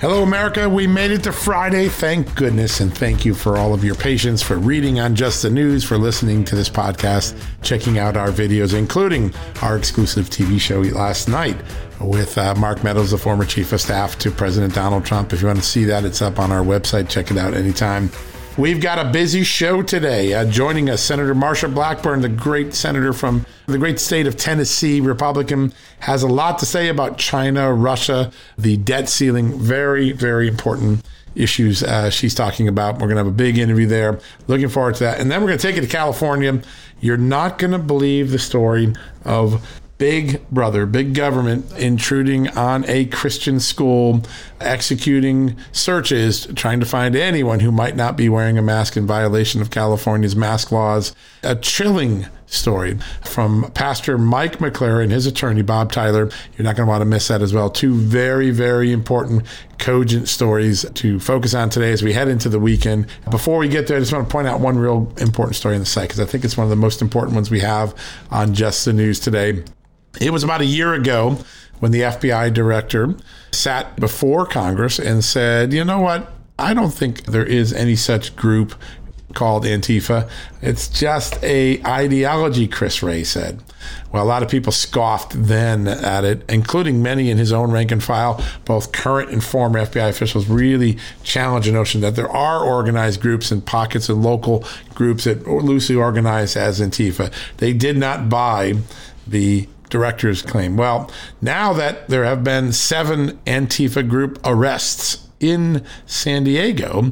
Hello, America. We made it to Friday. Thank goodness. And thank you for all of your patience, for reading on Just the News, for listening to this podcast, checking out our videos, including our exclusive TV show last night with Mark Meadows, the former chief of staff to President Donald Trump. If you want to see that, it's up on our website. Check it out anytime. We've got a busy show today. Joining us, Senator Marsha Blackburn, the great senator from the great state of Tennessee, Republican, has a lot to say about China, Russia, the debt ceiling, very, very important issues she's talking about. We're going to have a big interview there. Looking forward to that. And then we're going to take it to California. You're not going to believe the story of Big Brother, big government intruding on a Christian school, executing searches, trying to find anyone who might not be wearing a mask in violation of California's mask laws. A chilling story from Pastor Mike McCleary and his attorney, Bob Tyler. You're not going to want to miss that as well. Two very, very important, cogent stories to focus on today as we head into the weekend. Before we get there, I just want to point out one real important story on the site, because I think it's one of the most important ones we have on Just the News today. It was about a year ago when the FBI director sat before Congress and said, you know what? I don't think there is any such group called Antifa. It's just a ideology, Chris Wray said. Well, a lot of people scoffed then at it, including many in his own rank and file. Both current and former FBI officials really challenge the notion that there are organized groups and pockets and local groups that are loosely organized as Antifa. They did not buy the director's claim. Well, now that there have been 7 Antifa group arrests in San Diego,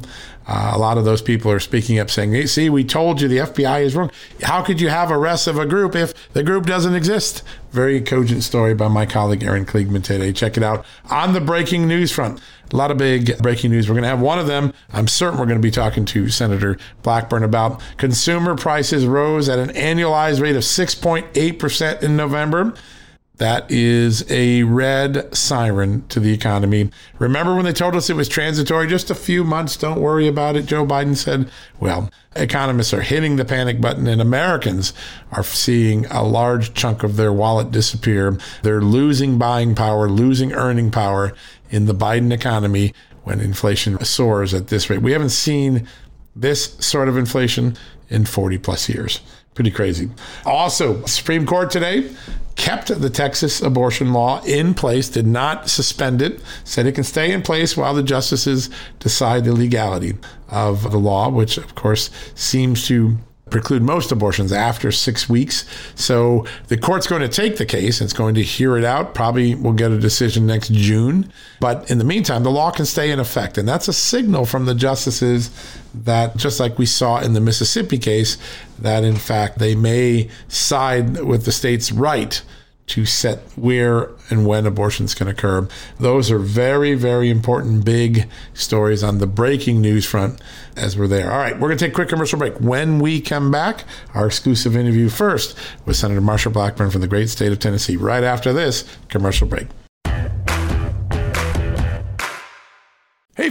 a lot of those people are speaking up saying, hey, see, we told you the FBI is wrong. How could you have arrests of a group if the group doesn't exist? Very cogent story by my colleague, Aaron Kleegman, today. Check it out. On the breaking news front, a lot of big breaking news. We're going to have one of them. I'm certain we're going to be talking to Senator Blackburn about consumer prices rose at an annualized rate of 6.8% in November. That is a red siren to the economy. Remember when they told us it was transitory, just a few months, don't worry about it, Joe Biden said? Well, economists are hitting the panic button, and Americans are seeing a large chunk of their wallet disappear. They're losing buying power, losing earning power in the Biden economy when inflation soars at this rate. We haven't seen this sort of inflation in 40-plus years. Pretty crazy. Also, Supreme Court today kept the Texas abortion law in place, did not suspend it, said it can stay in place while the justices decide the legality of the law, which, of course, seems to preclude most abortions after 6 weeks. So the court's going to take the case. It's going to hear it out. Probably will get a decision next June. But in the meantime, the law can stay in effect. And that's a signal from the justices that, just like we saw in the Mississippi case, that in fact they may side with the state's right to set where and when abortions can occur. Those are very, very important big stories on the breaking news front as we're there. All right, we're going to take a quick commercial break. When we come back, our exclusive interview first with Senator Marsha Blackburn from the great state of Tennessee. Right after this commercial break. Hey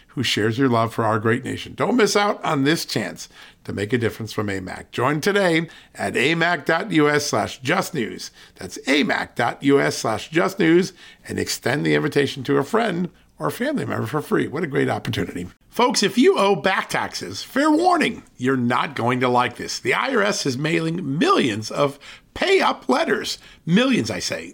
who shares your love for our great nation. Don't miss out on this chance to make a difference from AMAC. Join today at amac.us/justnews. That's amac.us/justnews, and extend the invitation to a friend or family member for free. What a great opportunity. Folks, if you owe back taxes, fair warning, you're not going to like this. The IRS is mailing millions of pay up letters. Millions, I say.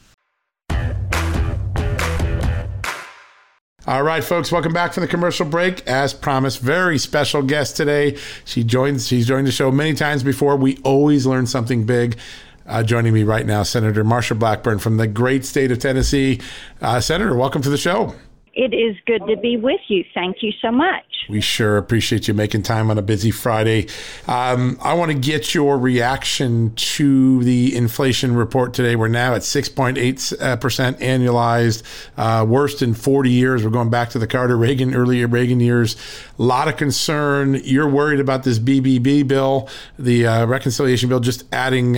All right, folks, welcome back from the commercial break. As promised, very special guest today. She's joined the show many times before. We always learn something big. Joining me right now, Senator Marsha Blackburn from the great state of Tennessee. Senator, welcome to the show. It is good to be with you. Thank you so much. We sure appreciate you making time on a busy Friday. I want to get your reaction to the inflation report today. We're now at 6.8% annualized, worst in 40 years. We're going back to the Carter-Reagan, earlier Reagan years. A lot of concern. You're worried about this BBB bill, the reconciliation bill, just adding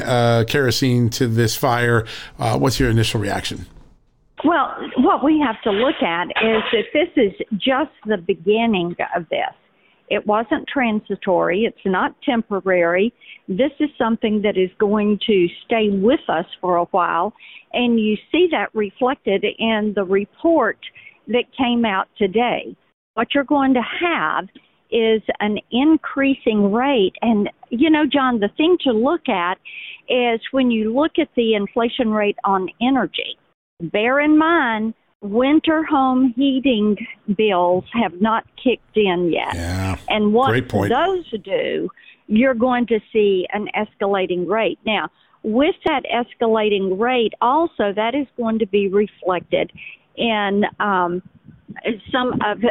kerosene to this fire. What's your initial reaction? Well, what we have to look at is that this is just the beginning of this. It wasn't transitory. It's not temporary. This is something that is going to stay with us for a while. And you see that reflected in the report that came out today. What you're going to have is an increasing rate. And, you know, John, the thing to look at is when you look at the inflation rate on energy. Bear in mind, winter home heating bills have not kicked in yet. Yeah, and what those do, you're going to see an escalating rate. Now, with that escalating rate, also, that is going to be reflected in some of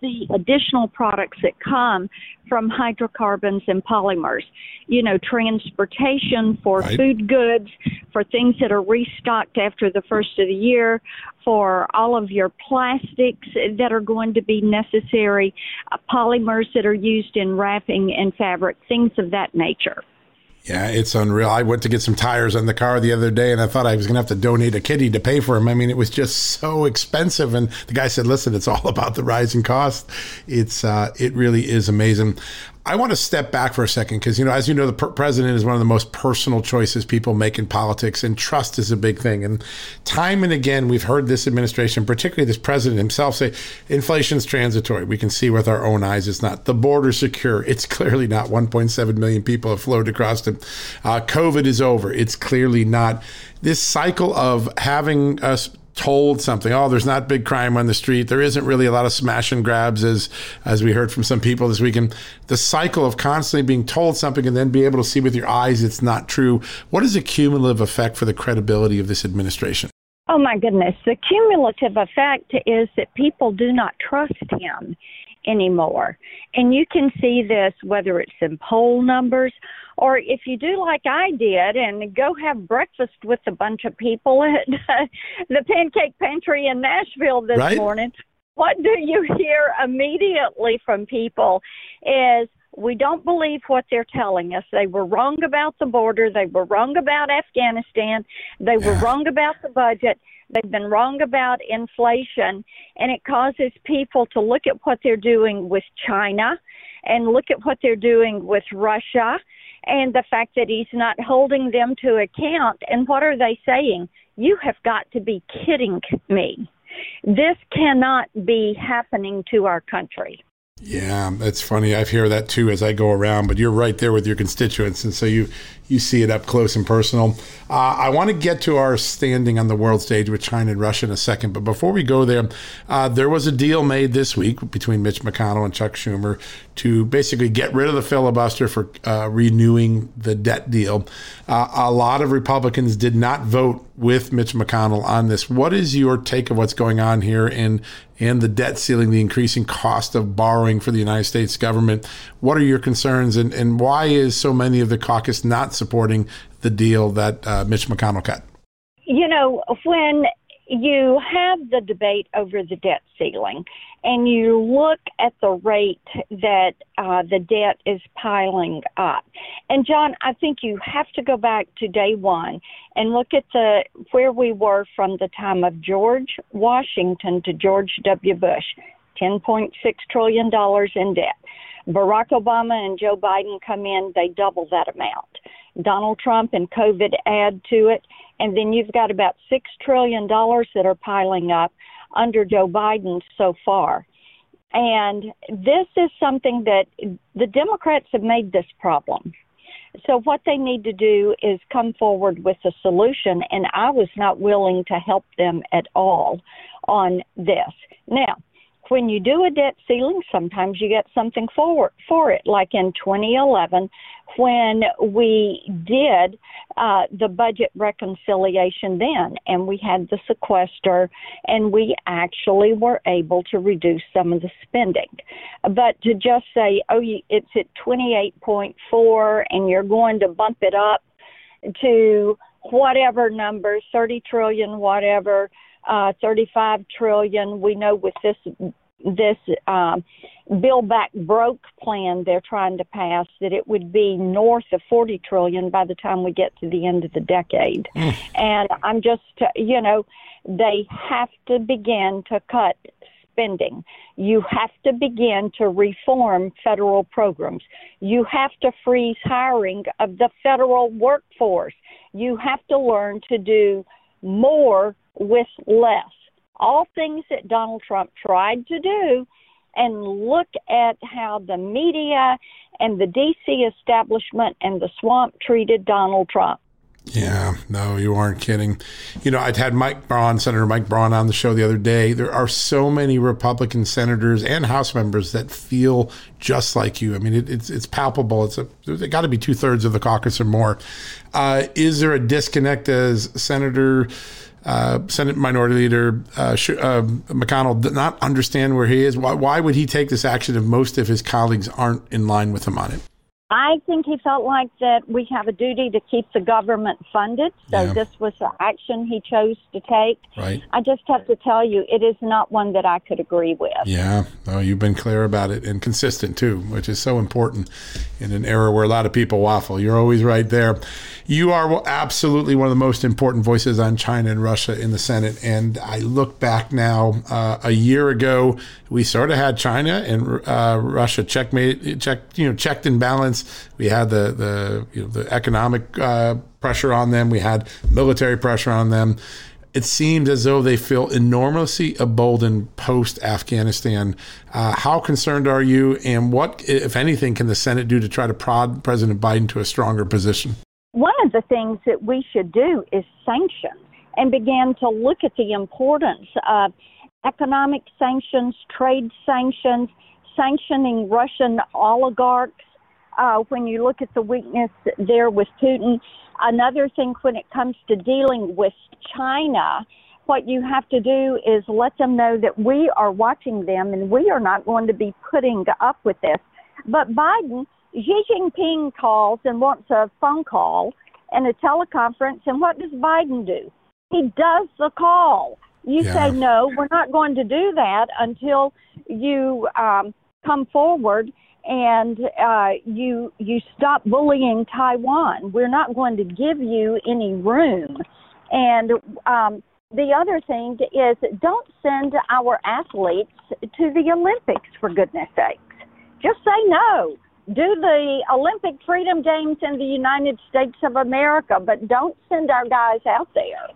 the additional products that come from hydrocarbons and polymers, you know, transportation for food goods, for things that are restocked after the first of the year, for all of your plastics that are going to be necessary, polymers that are used in wrapping and fabric, things of that nature. Yeah, it's unreal. I went to get some tires on the car the other day, and I thought I was going to have to donate a kitty to pay for them. I mean, it was just so expensive. And the guy said, listen, it's all about the rising cost. It really is amazing. I want to step back for a second because, you know, as you know, the president is one of the most personal choices people make in politics, and trust is a big thing. And time and again, we've heard this administration, particularly this president himself, say inflation's transitory. We can see with our own eyes it's not. The border's secure. It's clearly not. 1.7 million people have flowed across it. COVID is over. It's clearly not. This cycle of having us told something, oh, there's not big crime on the street, there isn't really a lot of smash and grabs, as we heard from some people this weekend, the cycle of constantly being told something and then be able to see with your eyes it's not true. What is the cumulative effect for the credibility of this administration? Oh, my goodness. The cumulative effect is that people do not trust him anymore. And you can see this, whether it's in poll numbers, or if you do like I did and go have breakfast with a bunch of people at the Pancake Pantry in Nashville this morning, what do you hear immediately from people is, we don't believe what they're telling us. They were wrong about the border. They were wrong about Afghanistan. They were wrong about the budget. They've been wrong about inflation. And it causes people to look at what they're doing with China and look at what they're doing with Russia and the fact that he's not holding them to account. And what are they saying? You have got to be kidding me. This cannot be happening to our country. Yeah, that's funny. I hear that too as I go around, but you're right there with your constituents, and so you see it up close and personal. I want to get to our standing on the world stage with China and Russia in a second, but before we go there, there was a deal made this week between Mitch McConnell and Chuck Schumer to basically get rid of the filibuster for renewing the debt deal. A lot of Republicans did not vote with Mitch McConnell on this. What is your take of what's going on here and the debt ceiling, the increasing cost of borrowing for the United States government? What are your concerns, and why is so many of the caucus not supporting the deal that Mitch McConnell cut? You know, when you have the debate over the debt ceiling and you look at the rate that the debt is piling up. And John, I think you have to go back to day one and look at where we were from the time of George Washington to George W. Bush, $10.6 trillion in debt. Barack Obama and Joe Biden come in, they double that amount. Donald Trump and COVID add to it. And then you've got about $6 trillion that are piling up under Joe Biden so far. And this is something that the Democrats have made this problem. So what they need to do is come forward with a solution, and I was not willing to help them at all on this. Now, when you do a debt ceiling, sometimes you get something for it, like in 2011 when we did the budget reconciliation then, and we had the sequester, and we actually were able to reduce some of the spending. But to just say, oh, it's at 28.4 and you're going to bump it up to whatever number, 30 trillion, whatever, 35 trillion. We know with this Build Back Broke plan they're trying to pass that it would be north of 40 trillion by the time we get to the end of the decade. And I'm just, they have to begin to cut spending. You have to begin to reform federal programs. You have to freeze hiring of the federal workforce. You have to learn to do more with less. All things that Donald Trump tried to do, and look at how the media and the D.C. establishment and the swamp treated Donald Trump. Yeah, no, you aren't kidding. You know, I'd had Senator Mike Braun on the show the other day. There are so many Republican senators and House members that feel just like you. I mean, it's palpable. There's got to be 2/3 of the caucus or more. Is there a disconnect as Senate Minority Leader McConnell did not understand where he is? Why would he take this action if most of his colleagues aren't in line with him on it? I think he felt like that we have a duty to keep the government funded. So this was the action he chose to take. Right. I just have to tell you, it is not one that I could agree with. Yeah. No, you've been clear about it and consistent, too, which is so important in an era where a lot of people waffle. You're always right there. You are absolutely one of the most important voices on China and Russia in the Senate. And I look back now, a year ago, we sort of had China and Russia checked and balanced. We had the economic pressure on them. We had military pressure on them. It seems as though they feel enormously emboldened post-Afghanistan. How concerned are you, and what, if anything, can the Senate do to try to prod President Biden to a stronger position? One of the things that we should do is sanction and begin to look at the importance of economic sanctions, trade sanctions, sanctioning Russian oligarchs. When you look at the weakness there with Putin, another thing when it comes to dealing with China, what you have to do is let them know that we are watching them and we are not going to be putting up with this. But Biden, Xi Jinping calls and wants a phone call and a teleconference, and what does Biden do? He does the call. You say, no, we're not going to do that until you come forward and you stop bullying Taiwan. We're not going to give you any room. And the other thing is, don't send our athletes to the Olympics, for goodness sakes. Just say no. Do the Olympic Freedom Games in the United States of America, but don't send our guys out there.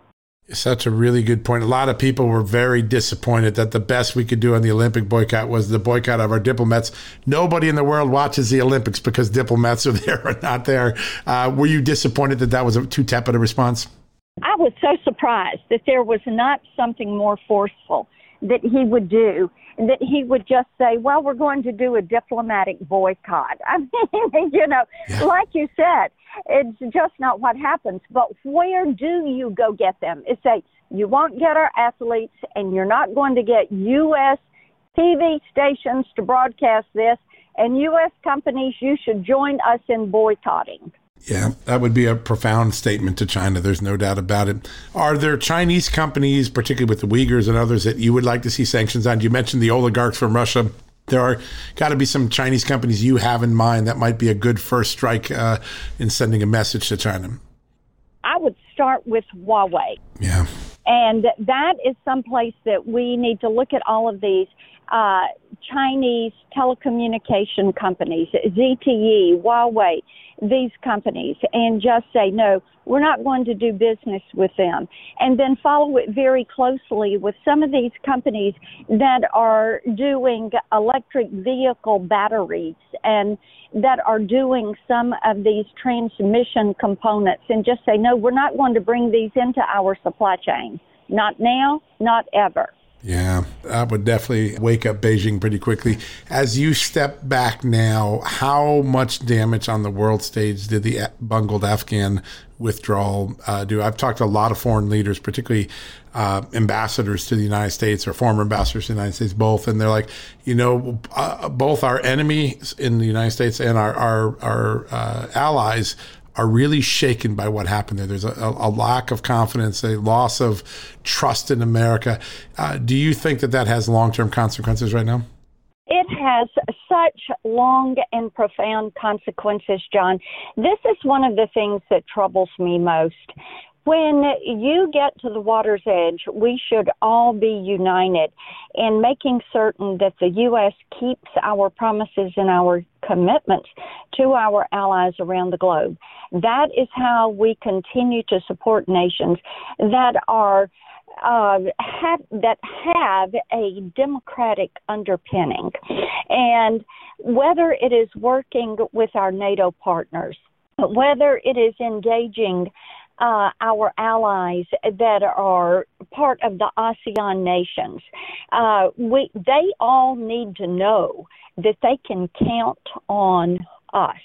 Such a really good point. A lot of people were very disappointed that the best we could do on the Olympic boycott was the boycott of our diplomats. Nobody in the world watches the Olympics because diplomats are there or not there. Were you disappointed that that was too tepid a response? I was so surprised that there was not something more forceful that he would do, and that he would just say, well, we're going to do a diplomatic boycott. I mean, like you said, it's just not what happens. But where do you go get them? It's say, you won't get our athletes, and you're not going to get U.S. TV stations to broadcast this, and U.S. companies, you should join us in boycotting. Yeah, that would be a profound statement to China. There's no doubt about it. Are there Chinese companies, particularly with the Uyghurs and others, that you would like to see sanctions on? You mentioned the oligarchs from Russia. There are got to be some Chinese companies you have in mind that might be a good first strike in sending a message to China. I would start with Huawei. Yeah. And that is someplace that we need to look at all of these Chinese telecommunication companies, ZTE, Huawei, these companies, and just say, no, we're not going to do business with them. And then follow it very closely with some of these companies that are doing electric vehicle batteries and that are doing some of these transmission components, and just say, no, we're not going to bring these into our supply chain. Not now, not ever. Yeah, that would definitely wake up Beijing pretty quickly. As you step back now, how much damage on the world stage did the bungled Afghan withdrawal do? I've talked to a lot of foreign leaders, particularly ambassadors to the United States or former ambassadors to the United States, both. And they're like, both our enemies in the United States and our allies are really shaken by what happened there. There's a lack of confidence, a loss of trust in America. Do you think that has long-term consequences right now? It has such long and profound consequences, John. This is one of the things that troubles me most. When you get to the water's edge, we should all be united in making certain that the U.S. keeps our promises and our commitments to our allies around the globe. That is how we continue to support nations that are have a democratic underpinning, and whether it is working with our NATO partners, whether it is engaging our allies that are part of the ASEAN nations. They all need to know that they can count on us.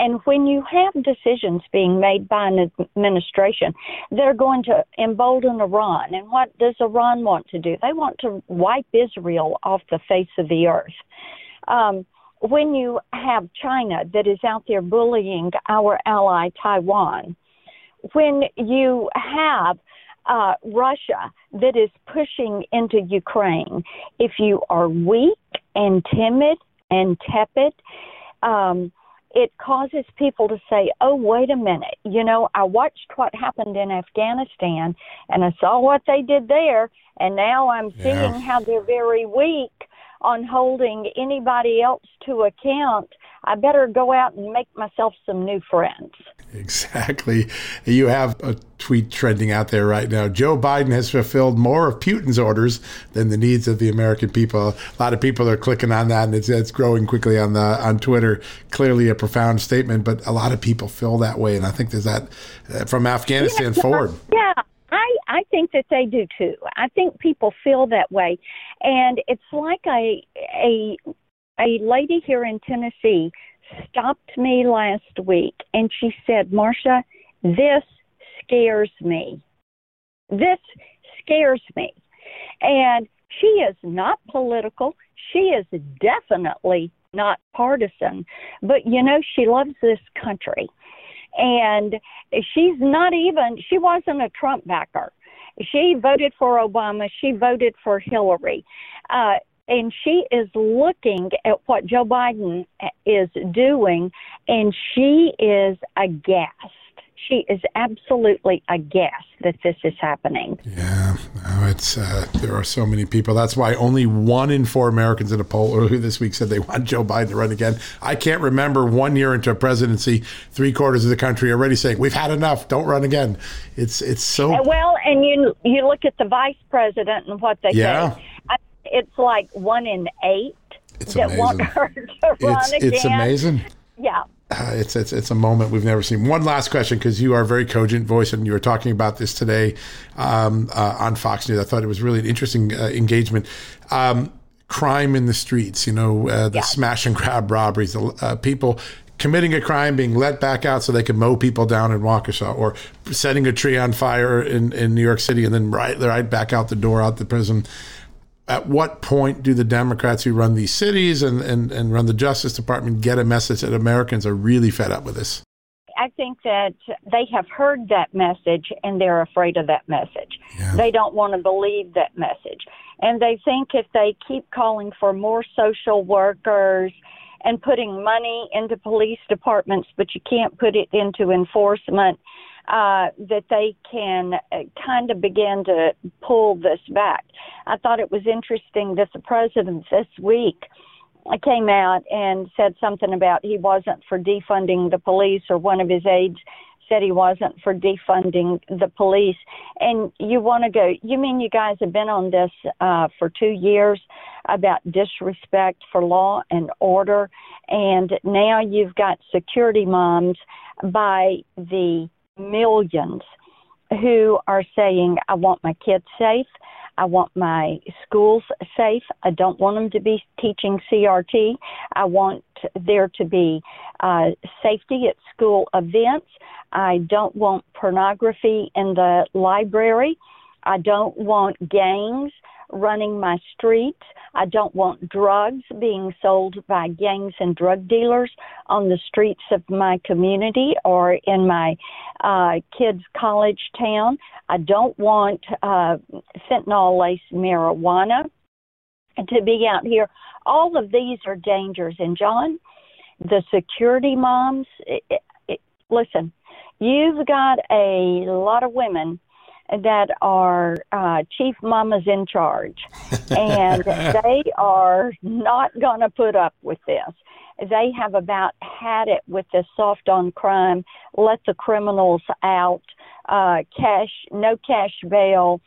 And when you have decisions being made by an administration, they're going to embolden Iran. And what does Iran want to do? They want to wipe Israel off the face of the earth. When you have China that is out there bullying our ally Taiwan, when you have Russia that is pushing into Ukraine, if you are weak and timid and tepid, it causes people to say, oh, wait a minute. I watched what happened in Afghanistan, and I saw what they did there, and now I'm seeing how they're very weak on holding anybody else to account. I better go out and make myself some new friends. Exactly. You have a tweet trending out there right now. Joe Biden has fulfilled more of Putin's orders than the needs of the American people. A lot of people are clicking on that, and it's growing quickly on Twitter. Clearly a profound statement, but a lot of people feel that way, and I think there's that from Afghanistan forward. Yeah. I think that they do too. I think people feel that way. And it's like a lady here in Tennessee stopped me last week, and she said, Marsha, this scares me. This scares me. And she is not political. She is definitely not partisan. But, you know, she loves this country. And she wasn't a Trump backer. She voted for Obama. She voted for Hillary. And she is looking at what Joe Biden is doing, and she is aghast. She is absolutely aghast that this is happening. Yeah, oh, there are so many people. That's why only 1 in 4 Americans in a poll earlier this week said they want Joe Biden to run again. I can't remember 1 year into a presidency, 3/4 of the country already saying, we've had enough, don't run again. It's so... Well, and you look at the vice president and what they say. It's like 1 in 8 want her to run again. It's amazing. Yeah. It's a moment we've never seen. One last question, because you are a very cogent voice, and you were talking about this today on Fox News. I thought it was really an interesting engagement. Crime in the streets, smash and grab robberies, people committing a crime, being let back out so they can mow people down in Waukesha, or setting a tree on fire in New York City and then right back out the door, out the prison. At what point do the Democrats who run these cities and run the Justice Department get a message that Americans are really fed up with this? I think that they have heard that message and they're afraid of that message. Yeah. They don't want to believe that message. And they think if they keep calling for more social workers and putting money into police departments, but you can't put it into enforcement, that they can kind of begin to pull this back. I thought it was interesting that the president this week came out and said something about he wasn't for defunding the police, or one of his aides said he wasn't for defunding the police. And you want to go, you mean you guys have been on this for 2 years about disrespect for law and order, and now you've got security moms by the millions who are saying, I want my kids safe. I want my schools safe. I don't want them to be teaching CRT. I want there to be safety at school events. I don't want pornography in the library. I don't want gangs running my streets. I don't want drugs being sold by gangs and drug dealers on the streets of my community or in my kids' college town. I don't want fentanyl-laced marijuana to be out here. All of these are dangers. And, John, the security moms, listen, you've got a lot of women that are chief mamas in charge, and they are not going to put up with this. They have about had it with this soft on crime, let the criminals out, no cash bail.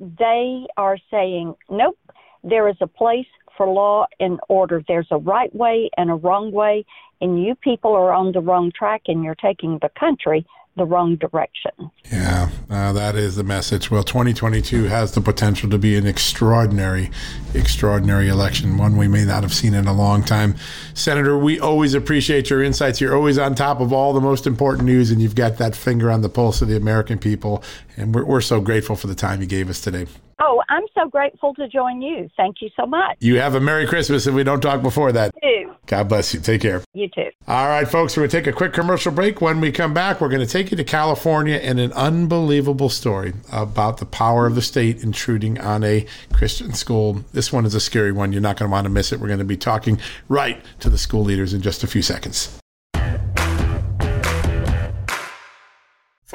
They are saying, nope, there is a place for law and order. There's a right way and a wrong way, and you people are on the wrong track, and you're taking the country the wrong direction. Yeah, that is the message. Well, 2022 has the potential to be an extraordinary, extraordinary election, one we may not have seen in a long time. Senator, we always appreciate your insights. You're always on top of all the most important news, and you've got that finger on the pulse of the American people. And we're so grateful for the time you gave us today. Oh, I'm so grateful to join you. Thank you so much. You have a Merry Christmas if we don't talk before that. You too. God bless you. Take care. You too. All right, folks, we're going to take a quick commercial break. When we come back, we're going to take you to California and an unbelievable story about the power of the state intruding on a Christian school. This one is a scary one. You're not going to want to miss it. We're going to be talking right to the school leaders in just a few seconds.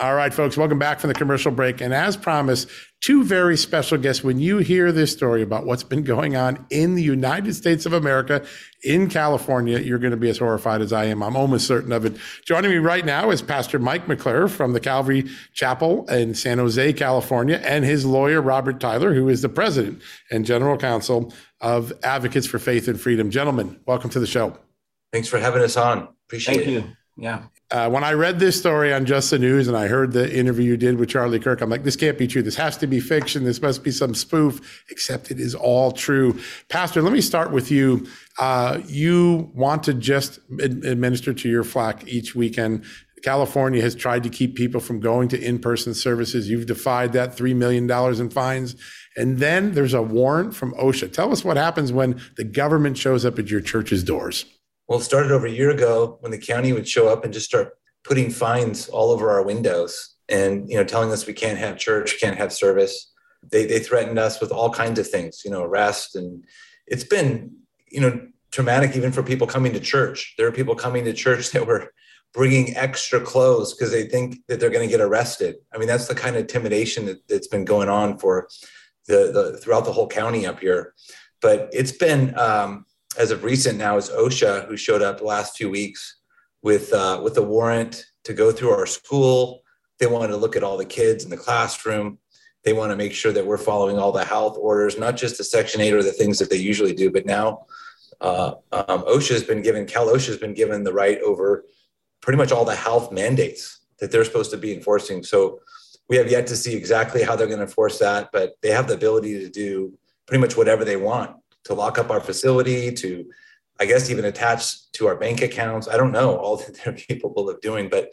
All right, folks, welcome back from the commercial break. And as promised, two very special guests. When you hear this story about what's been going on in the United States of America, in California, you're going to be as horrified as I am. I'm almost certain of it. Joining me right now is Pastor Mike McCleary from the Calvary Chapel in San Jose, California, and his lawyer, Robert Tyler, who is the president and general counsel of Advocates for Faith and Freedom. Gentlemen, welcome to the show. Thanks for having us on. Appreciate it. Thank you. Yeah. When I read this story on Just the News and I heard the interview you did with Charlie Kirk, I'm like, this can't be true. This has to be fiction. This must be some spoof, except it is all true. Pastor, let me start with you. You want to just administer to your flock each weekend. California has tried to keep people from going to in-person services. You've defied that, $3 million in fines. And then there's a warrant from OSHA. Tell us what happens when the government shows up at your church's doors. Well, it started over a year ago when the county would show up and just start putting fines all over our windows and, telling us we can't have church, can't have service. They threatened us with all kinds of things, arrest. And it's been, traumatic even for people coming to church. There are people coming to church that were bringing extra clothes because they think that they're going to get arrested. I mean, that's the kind of intimidation that's been going on for the throughout the whole county up here. But it's been... as of recent now, is OSHA who showed up the last few weeks with a warrant to go through our school. They wanted to look at all the kids in the classroom. They want to make sure that we're following all the health orders, not just the Section 8 or the things that they usually do. But now OSHA has been given, Cal OSHA has been given the right over pretty much all the health mandates that they're supposed to be enforcing. So we have yet to see exactly how they're going to enforce that, but they have the ability to do pretty much whatever they want. To lock up our facility, to, I guess, even attach to our bank accounts. I don't know all that they're capable of doing, but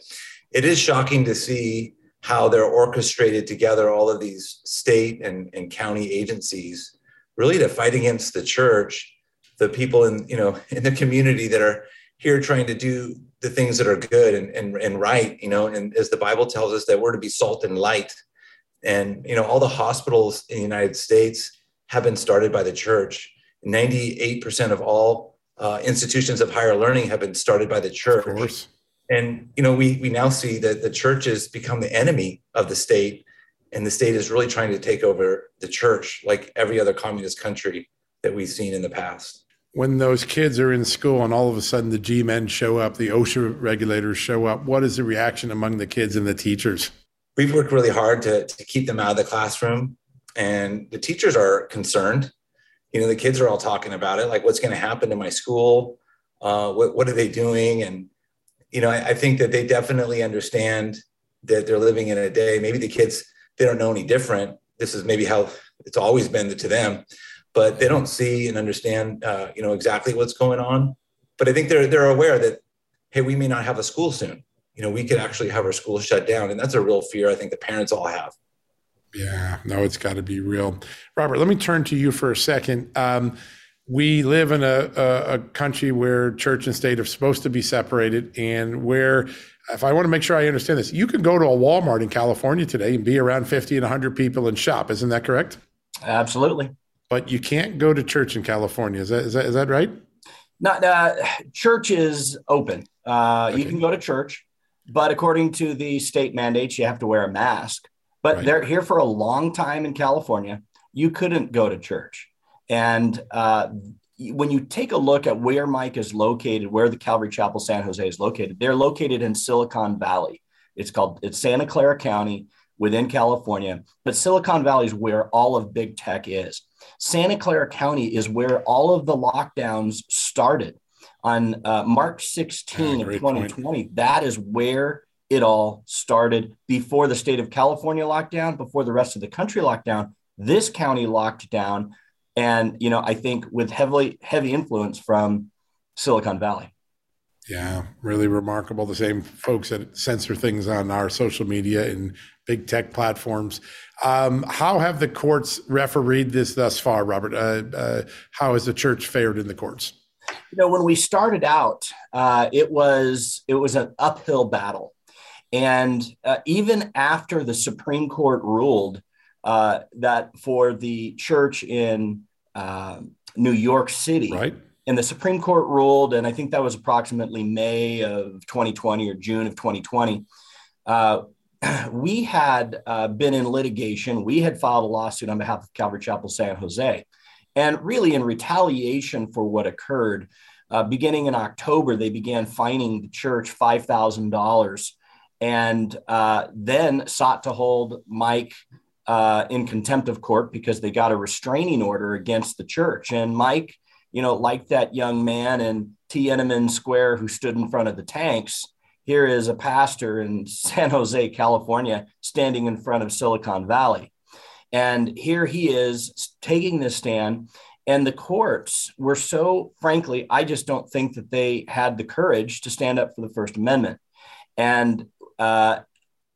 it is shocking to see how they're orchestrated together, all of these state and county agencies, really to fight against the church, the people in the community that are here trying to do the things that are good and right, and as the Bible tells us that we're to be salt and light. And, all the hospitals in the United States have been started by the church. 98% of all institutions of higher learning have been started by the church. Of course. And, we now see that the church has become the enemy of the state, and the state is really trying to take over the church like every other communist country that we've seen in the past. When those kids are in school and all of a sudden the G-men show up, the OSHA regulators show up, what is the reaction among the kids and the teachers? We've worked really hard to keep them out of the classroom, and the teachers are concerned. The kids are all talking about it, like what's going to happen to my school? What are they doing? And, you know, I think that they definitely understand that they're living in a day. Maybe the kids, they don't know any different. This is maybe how it's always been to them, but they don't see and understand, you know, exactly what's going on. But I think they're aware that, hey, we may not have a school soon. You know, we could actually have our school shut down. And that's a real fear I think the parents all have. Yeah, no, it's got to be real. Robert, let me turn to you for a second. We live in a country where church and state are supposed to be separated, and where, if I want to make sure I understand this, you can go to a Walmart in California today and be around 50 and 100 people and shop. Isn't that correct? Absolutely. But you can't go to church in California. Is that right? Not church is open. Okay. You can go to church, but according to the state mandates, you have to wear a mask. But right. They're here for a long time in California. You couldn't go to church. And when you take a look at where Mike is located, where the Calvary Chapel San Jose is located, they're located in Silicon Valley. It's Santa Clara County within California, but Silicon Valley is where all of big tech is. Santa Clara County is where all of the lockdowns started on March 16 of 2020. Point. That is where it all started, before the state of California locked down, before the rest of the country locked down. This county locked down. And, you know, I think with heavy influence from Silicon Valley. Yeah, really remarkable. The same folks that censor things on our social media and big tech platforms. How have the courts refereed this thus far, Robert? How has the church fared in the courts? You know, when we started out, it was an uphill battle. And even after the Supreme Court ruled that for the church in New York City. Right. And the Supreme Court ruled, and I think that was approximately May of 2020 or June of 2020, we had been in litigation. We had filed a lawsuit on behalf of Calvary Chapel San Jose. And really in retaliation for what occurred, beginning in October, they began fining the church $5,000 and then sought to hold Mike in contempt of court because they got a restraining order against the church. And Mike, you know, like that young man in Tiananmen Square who stood in front of the tanks, here is a pastor in San Jose, California, standing in front of Silicon Valley. And here he is taking this stand. And the courts were so, frankly, I just don't think that they had the courage to stand up for the First Amendment. And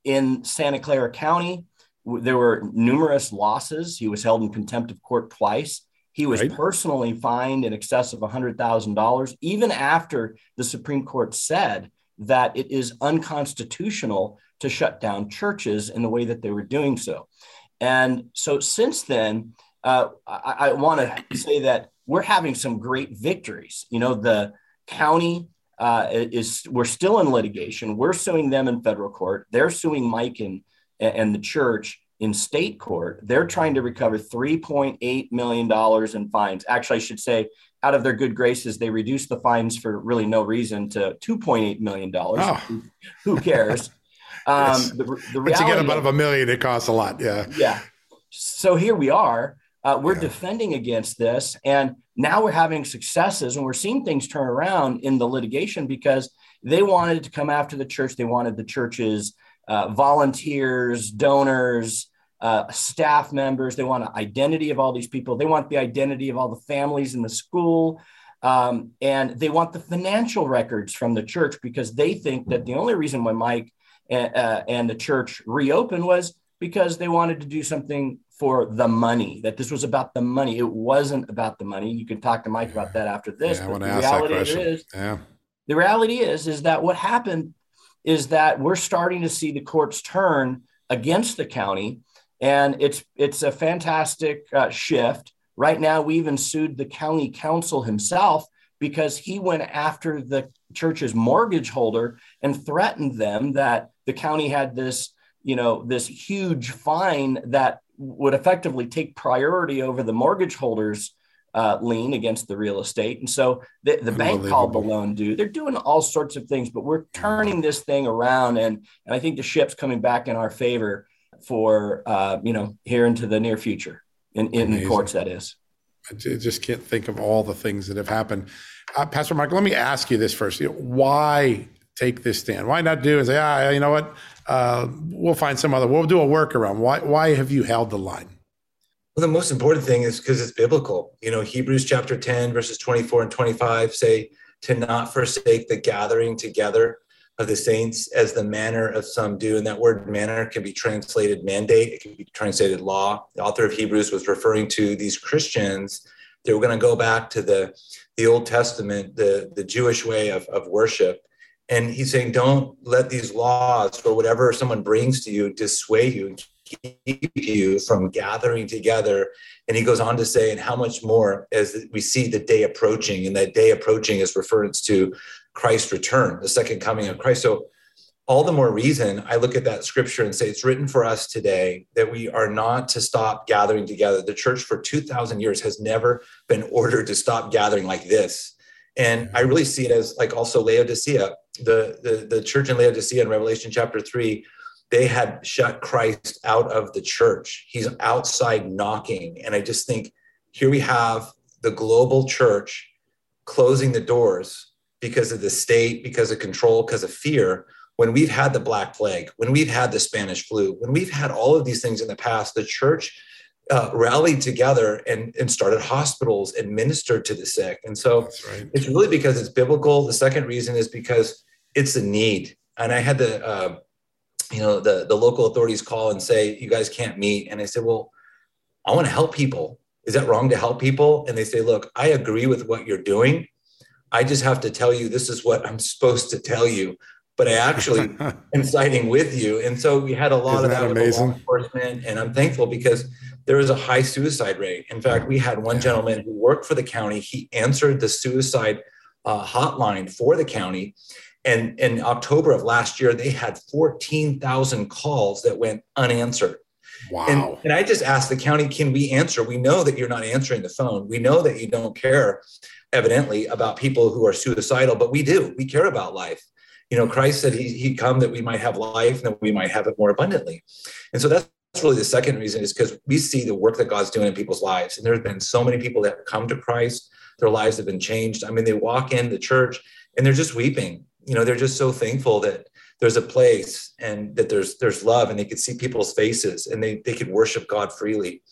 in Santa Clara County, there were numerous losses. He was held in contempt of court twice. He was personally fined in excess of $100,000, even after the Supreme Court said that it is unconstitutional to shut down churches in the way that they were doing so. And so since then, I want to say that we're having some great victories. You know, the county we're still in litigation. We're suing them in federal court. They're suing Mike and the church in state court. They're trying to recover $3.8 million in fines. Actually, I should say, out of their good graces, they reduced the fines for really no reason to $2.8 million. Oh. Who cares? Once you get above $1 million, it costs a lot. Yeah. Yeah. So here we are. We're defending against this. And now we're having successes and we're seeing things turn around in the litigation because they wanted to come after the church. They wanted the church's volunteers, donors, staff members. They want an identity of all these people. They want the identity of all the families in the school. And they want the financial records from the church because they think that the only reason why Mike and the church reopened was because they wanted to do something for the money, that this was about the money. It wasn't about the money. You can talk to Mike about that after this. But the reality is that what happened is that we're starting to see the courts turn against the county, and it's a fantastic shift. Right now, we even sued the county council himself because he went after the church's mortgage holder and threatened them that the county had this, you know, this huge fine that would effectively take priority over the mortgage holder's lien against the real estate. And so the bank called the loan due. They're doing all sorts of things, but we're turning this thing around. And I think the ship's coming back in our favor for, you know, here into the near future in the courts, that is. I just can't think of all the things that have happened. Pastor Mark, let me ask you this first. Why take this stand? Why not do and say, ah, you know what? We'll find some other, we'll do a workaround. Why have you held the line? Well, the most important thing is because it's biblical. You know, Hebrews chapter 10, verses 24 and 25 say to not forsake the gathering together of the saints as the manner of some do. And that word manner can be translated mandate. It can be translated law. The author of Hebrews was referring to these Christians. They were going to go back to the Old Testament, the Jewish way of worship. And he's saying, don't let these laws or whatever someone brings to you dissuade you and keep you from gathering together. And he goes on to say, and how much more as we see the day approaching, and that day approaching is reference to Christ's return, the second coming of Christ. So all the more reason I look at that scripture and say, it's written for us today that we are not to stop gathering together. The church for 2,000 years has never been ordered to stop gathering like this. And I really see it as like also Laodicea, the church in Laodicea in Revelation chapter 3, they had shut Christ out of the church. He's outside knocking. And I just think here we have the global church closing the doors because of the state, because of control, because of fear. When we've had the Black Plague, when we've had the Spanish flu, when we've had all of these things in the past, the church rallied together and started hospitals and ministered to the sick. And so It's really because it's biblical. The second reason is because it's a need. And I had the local authorities call and say, you guys can't meet. And I said, well, I want to help people. Is that wrong to help people? And they say, look, I agree with what you're doing. I just have to tell you, this is what I'm supposed to tell you, but I actually am siding with you. And so we had a lot of that with law enforcement, and I'm thankful because there is a high suicide rate. In fact, we had one gentleman who worked for the county. He answered the suicide hotline for the county. And in October of last year, they had 14,000 calls that went unanswered. Wow. And I just asked the county, can we answer? We know that you're not answering the phone. We know that you don't care, evidently, about people who are suicidal, but we do. We care about life. You know, Christ said he'd come that we might have life and that we might have it more abundantly. And so that's really the second reason, is because we see the work that God's doing in people's lives. And there's been so many people that come to Christ. Their lives have been changed. I mean, they walk in the church and they're just weeping. You know, they're just so thankful that there's a place and that there's love, and they could see people's faces and they could worship God freely.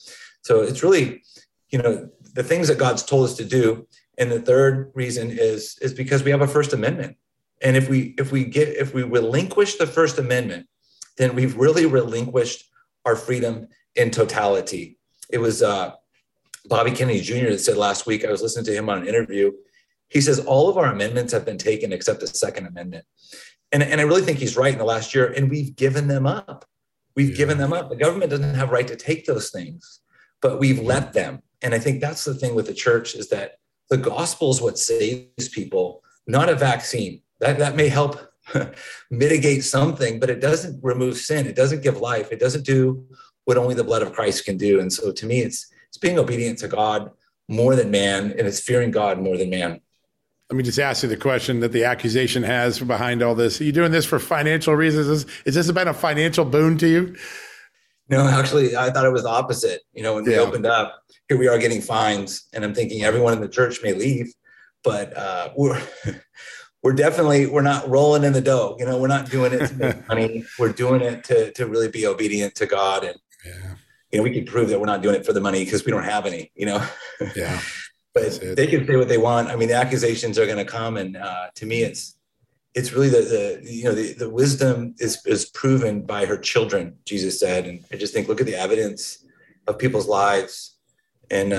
So it's really, you know, the things that God's told us to do. And the third reason is because we have a First Amendment. And if we relinquish the First Amendment, then we've really relinquished our freedom in totality. It was Bobby Kennedy Jr. that said last week, I was listening to him on an interview. He says, all of our amendments have been taken except the Second Amendment. And I really think he's right in the last year. And we've given them up. We've given them up. The government doesn't have a right to take those things, but we've let them. And I think that's the thing with the church, is that the gospel is what saves people, not a vaccine. That may help mitigate something, but it doesn't remove sin. It doesn't give life. It doesn't do what only the blood of Christ can do. And so to me, it's being obedient to God more than man, and it's fearing God more than man. Let me just ask you the question that the accusation has behind all this. Are you doing this for financial reasons? Is this been a financial boon to you? No, actually, I thought it was the opposite. You know, when we opened up, here we are getting fines, and I'm thinking everyone in the church may leave, but we're not rolling in the dough. You know, we're not doing it to make money. We're doing it to really be obedient to God. And, you know, we can prove that we're not doing it for the money because we don't have any, you know? Yeah. But they can say what they want. I mean, the accusations are going to come. And to me, it's really the wisdom is proven by her children, Jesus said. And I just think, look at the evidence of people's lives. And,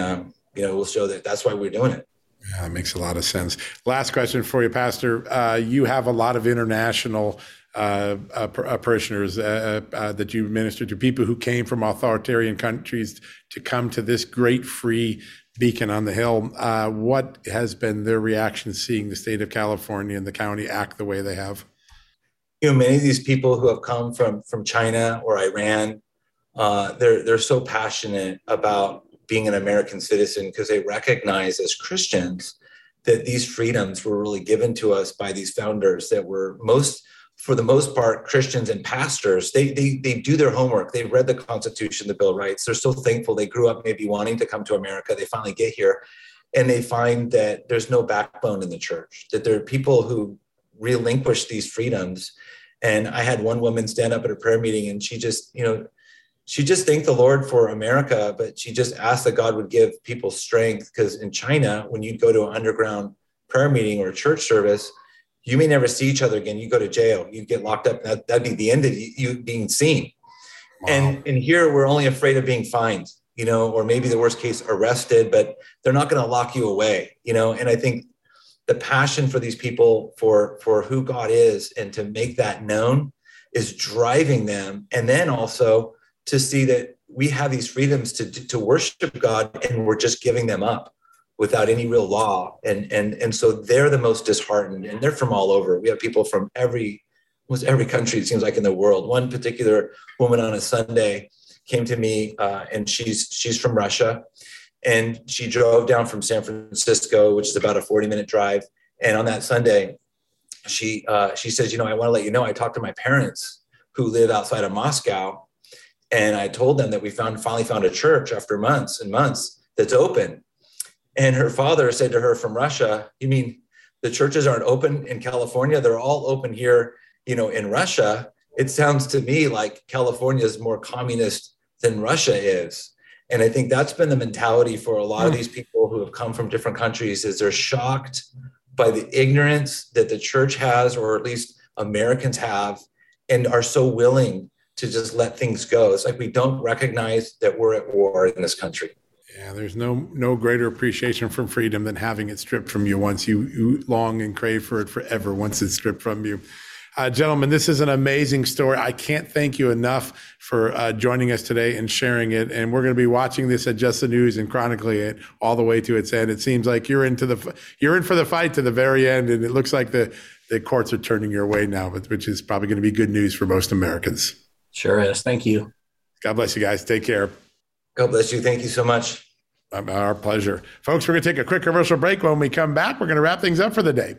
you know, we'll show that that's why we're doing it. Yeah, it makes a lot of sense. Last question for you, Pastor. You have a lot of international parishioners that you minister to, people who came from authoritarian countries to come to this great free beacon on the hill. What has been their reaction seeing the state of California and the county act the way they have? You know, many of these people who have come from China or Iran, they're so passionate about being an American citizen because they recognize as Christians that these freedoms were really given to us by these founders that were for the most part, Christians and pastors. They do their homework. They've read the Constitution, the Bill of Rights. They're so thankful. They grew up maybe wanting to come to America. They finally get here and they find that there's no backbone in the church, that there are people who relinquish these freedoms. And I had one woman stand up at a prayer meeting, and she just, you know, she just thanked the Lord for America, but she just asked that God would give people strength, because in China, when you'd go to an underground prayer meeting or a church service, you may never see each other again. You go to jail, you get locked up. That'd be the end of you being seen. Wow. And here we're only afraid of being fined, you know, or maybe the worst case arrested, but they're not going to lock you away, you know? And I think the passion for these people for who God is and to make that known is driving them. And then also to see that we have these freedoms to worship God, and we're just giving them up without any real law. And so they're the most disheartened, and they're from all over. We have people from almost every country, it seems like, in the world. One particular woman on a Sunday came to me, and she's from Russia. And she drove down from San Francisco, which is about a 40-minute drive. And on that Sunday, she says, you know, I want to let you know, I talked to my parents who live outside of Moscow. And I told them that we finally found a church after months and months that's open. And her father said to her from Russia, you mean the churches aren't open in California? They're all open here, you know, in Russia. It sounds to me like California is more communist than Russia is. And I think that's been the mentality for a lot of these people who have come from different countries, is they're shocked by the ignorance that the church has, or at least Americans have, and are so willing to just let things go. It's like we don't recognize that we're at war in this country. Yeah, there's no greater appreciation for freedom than having it stripped from you once. You long and crave for it forever once it's stripped from you. Gentlemen, this is an amazing story. I can't thank you enough for joining us today and sharing it. And we're going to be watching this at Just the News and chronicling it all the way to its end. It seems like you're in for the fight to the very end, and it looks like the courts are turning your way now, which is probably going to be good news for most Americans. Sure is. Thank you. God bless you guys. Take care. God bless you. Thank you so much. Our pleasure. Folks, we're going to take a quick commercial break. When we come back, we're going to wrap things up for the day.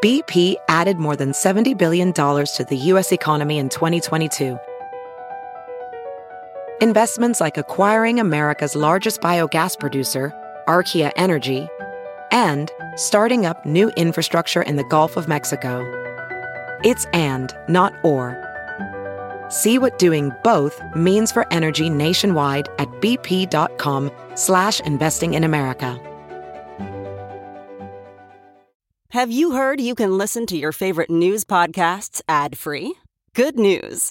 BP added more than $70 billion to the U.S. economy in 2022. Investments like acquiring America's largest biogas producer, Archaea Energy, and starting up new infrastructure in the Gulf of Mexico. It's and, not or. See what doing both means for energy nationwide at bp.com/investing in America. Have you heard you can listen to your favorite news podcasts ad-free? Good news.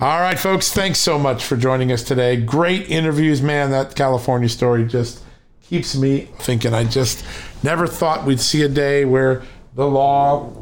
All right, folks, thanks so much for joining us today. Great interviews, man. That California story just keeps me thinking. I just never thought we'd see a day where the law,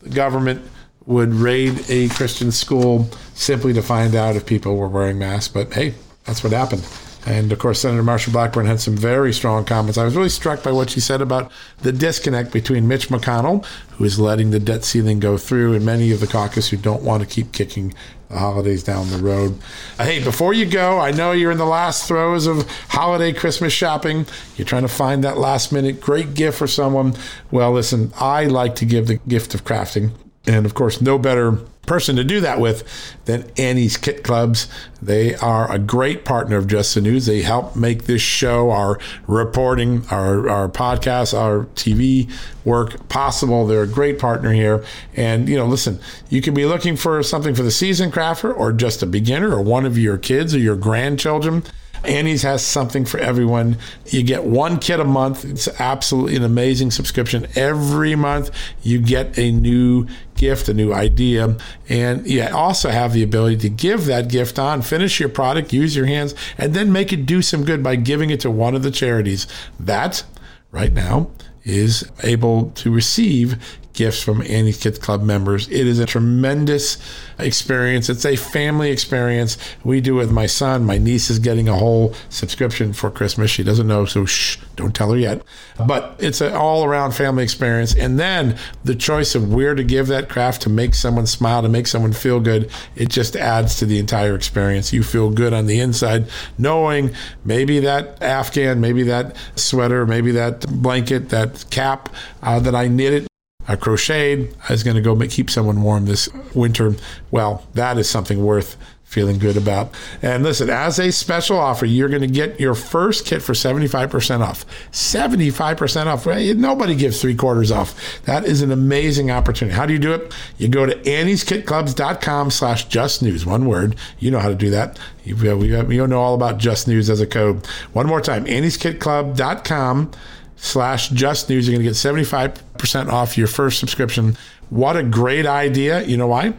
the government would raid a Christian school simply to find out if people were wearing masks. But hey, that's what happened. And of course, Senator Marsha Blackburn had some very strong comments. I was really struck by what she said about the disconnect between Mitch McConnell, who is letting the debt ceiling go through, and many of the caucus who don't want to keep kicking the holidays down the road. Hey, before you go, I know you're in the last throes of holiday Christmas shopping. You're trying to find that last minute great gift for someone. Well, listen, I like to give the gift of crafting. And of course, no better person to do that with than Annie's Kit Clubs. They are a great partner of Just the News. They help make this show, our reporting, our podcasts, our TV work possible. They're a great partner here. And, you know, listen, you can be looking for something for the seasoned crafter or just a beginner or one of your kids or your grandchildren. Annie's has something for everyone. You get one kit a month. It's absolutely an amazing subscription. Every month you get a new gift, a new idea, and you also have the ability to give that gift on, finish your product, use your hands, and then make it do some good by giving it to one of the charities that right now is able to receive gifts from Annie's Kit Club members. It is a tremendous experience. It's a family experience. We do it with my son. My niece is getting a whole subscription for Christmas. She doesn't know, so shh, don't tell her yet. But it's an all-around family experience. And then the choice of where to give that craft to make someone smile, to make someone feel good, it just adds to the entire experience. You feel good on the inside, knowing maybe that Afghan, maybe that sweater, maybe that blanket, that cap that I knitted, I crocheted, I was going to go keep someone warm this winter. Well, that is something worth feeling good about. And listen, as a special offer, you're going to get your first kit for 75% off. 75% off. Nobody gives 3/4 off. That is an amazing opportunity. How do you do it? You go to annieskitclubs.com/justnews. One word. You know how to do that. You know all about Just News as a code. One more time, annieskitclub.com/justnews. You're going to get 75% off your first subscription. What a great idea. You know why?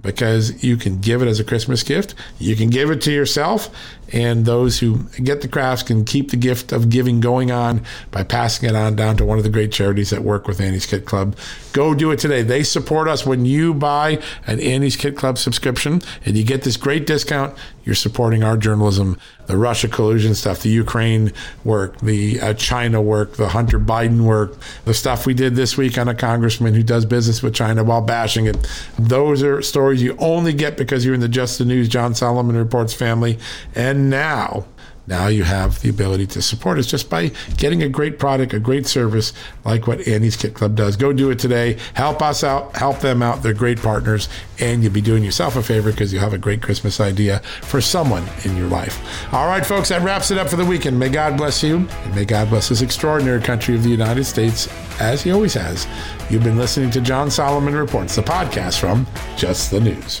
Because you can give it as a Christmas gift. You can give it to yourself. And those who get the crafts can keep the gift of giving going on by passing it on down to one of the great charities that work with Annie's Kit Club. Go do it today. They support us. When you buy an Annie's Kit Club subscription and you get this great discount, you're supporting our journalism, the Russia collusion stuff, the Ukraine work, the China work, the Hunter Biden work, the stuff we did this week on a congressman who does business with China while bashing it. Those are stories you only get because you're in the Just the News, John Solomon Reports family. And now you have the ability to support us just by getting a great product, a great service like what Annie's Kit Club does. Go do it today. Help us out. Help them out. They're great partners. And you'll be doing yourself a favor because you'll have a great Christmas idea for someone in your life. All right, folks, that wraps it up for the weekend. May God bless you. And may God bless this extraordinary country of the United States, as he always has. You've been listening to John Solomon Reports, the podcast from Just the News.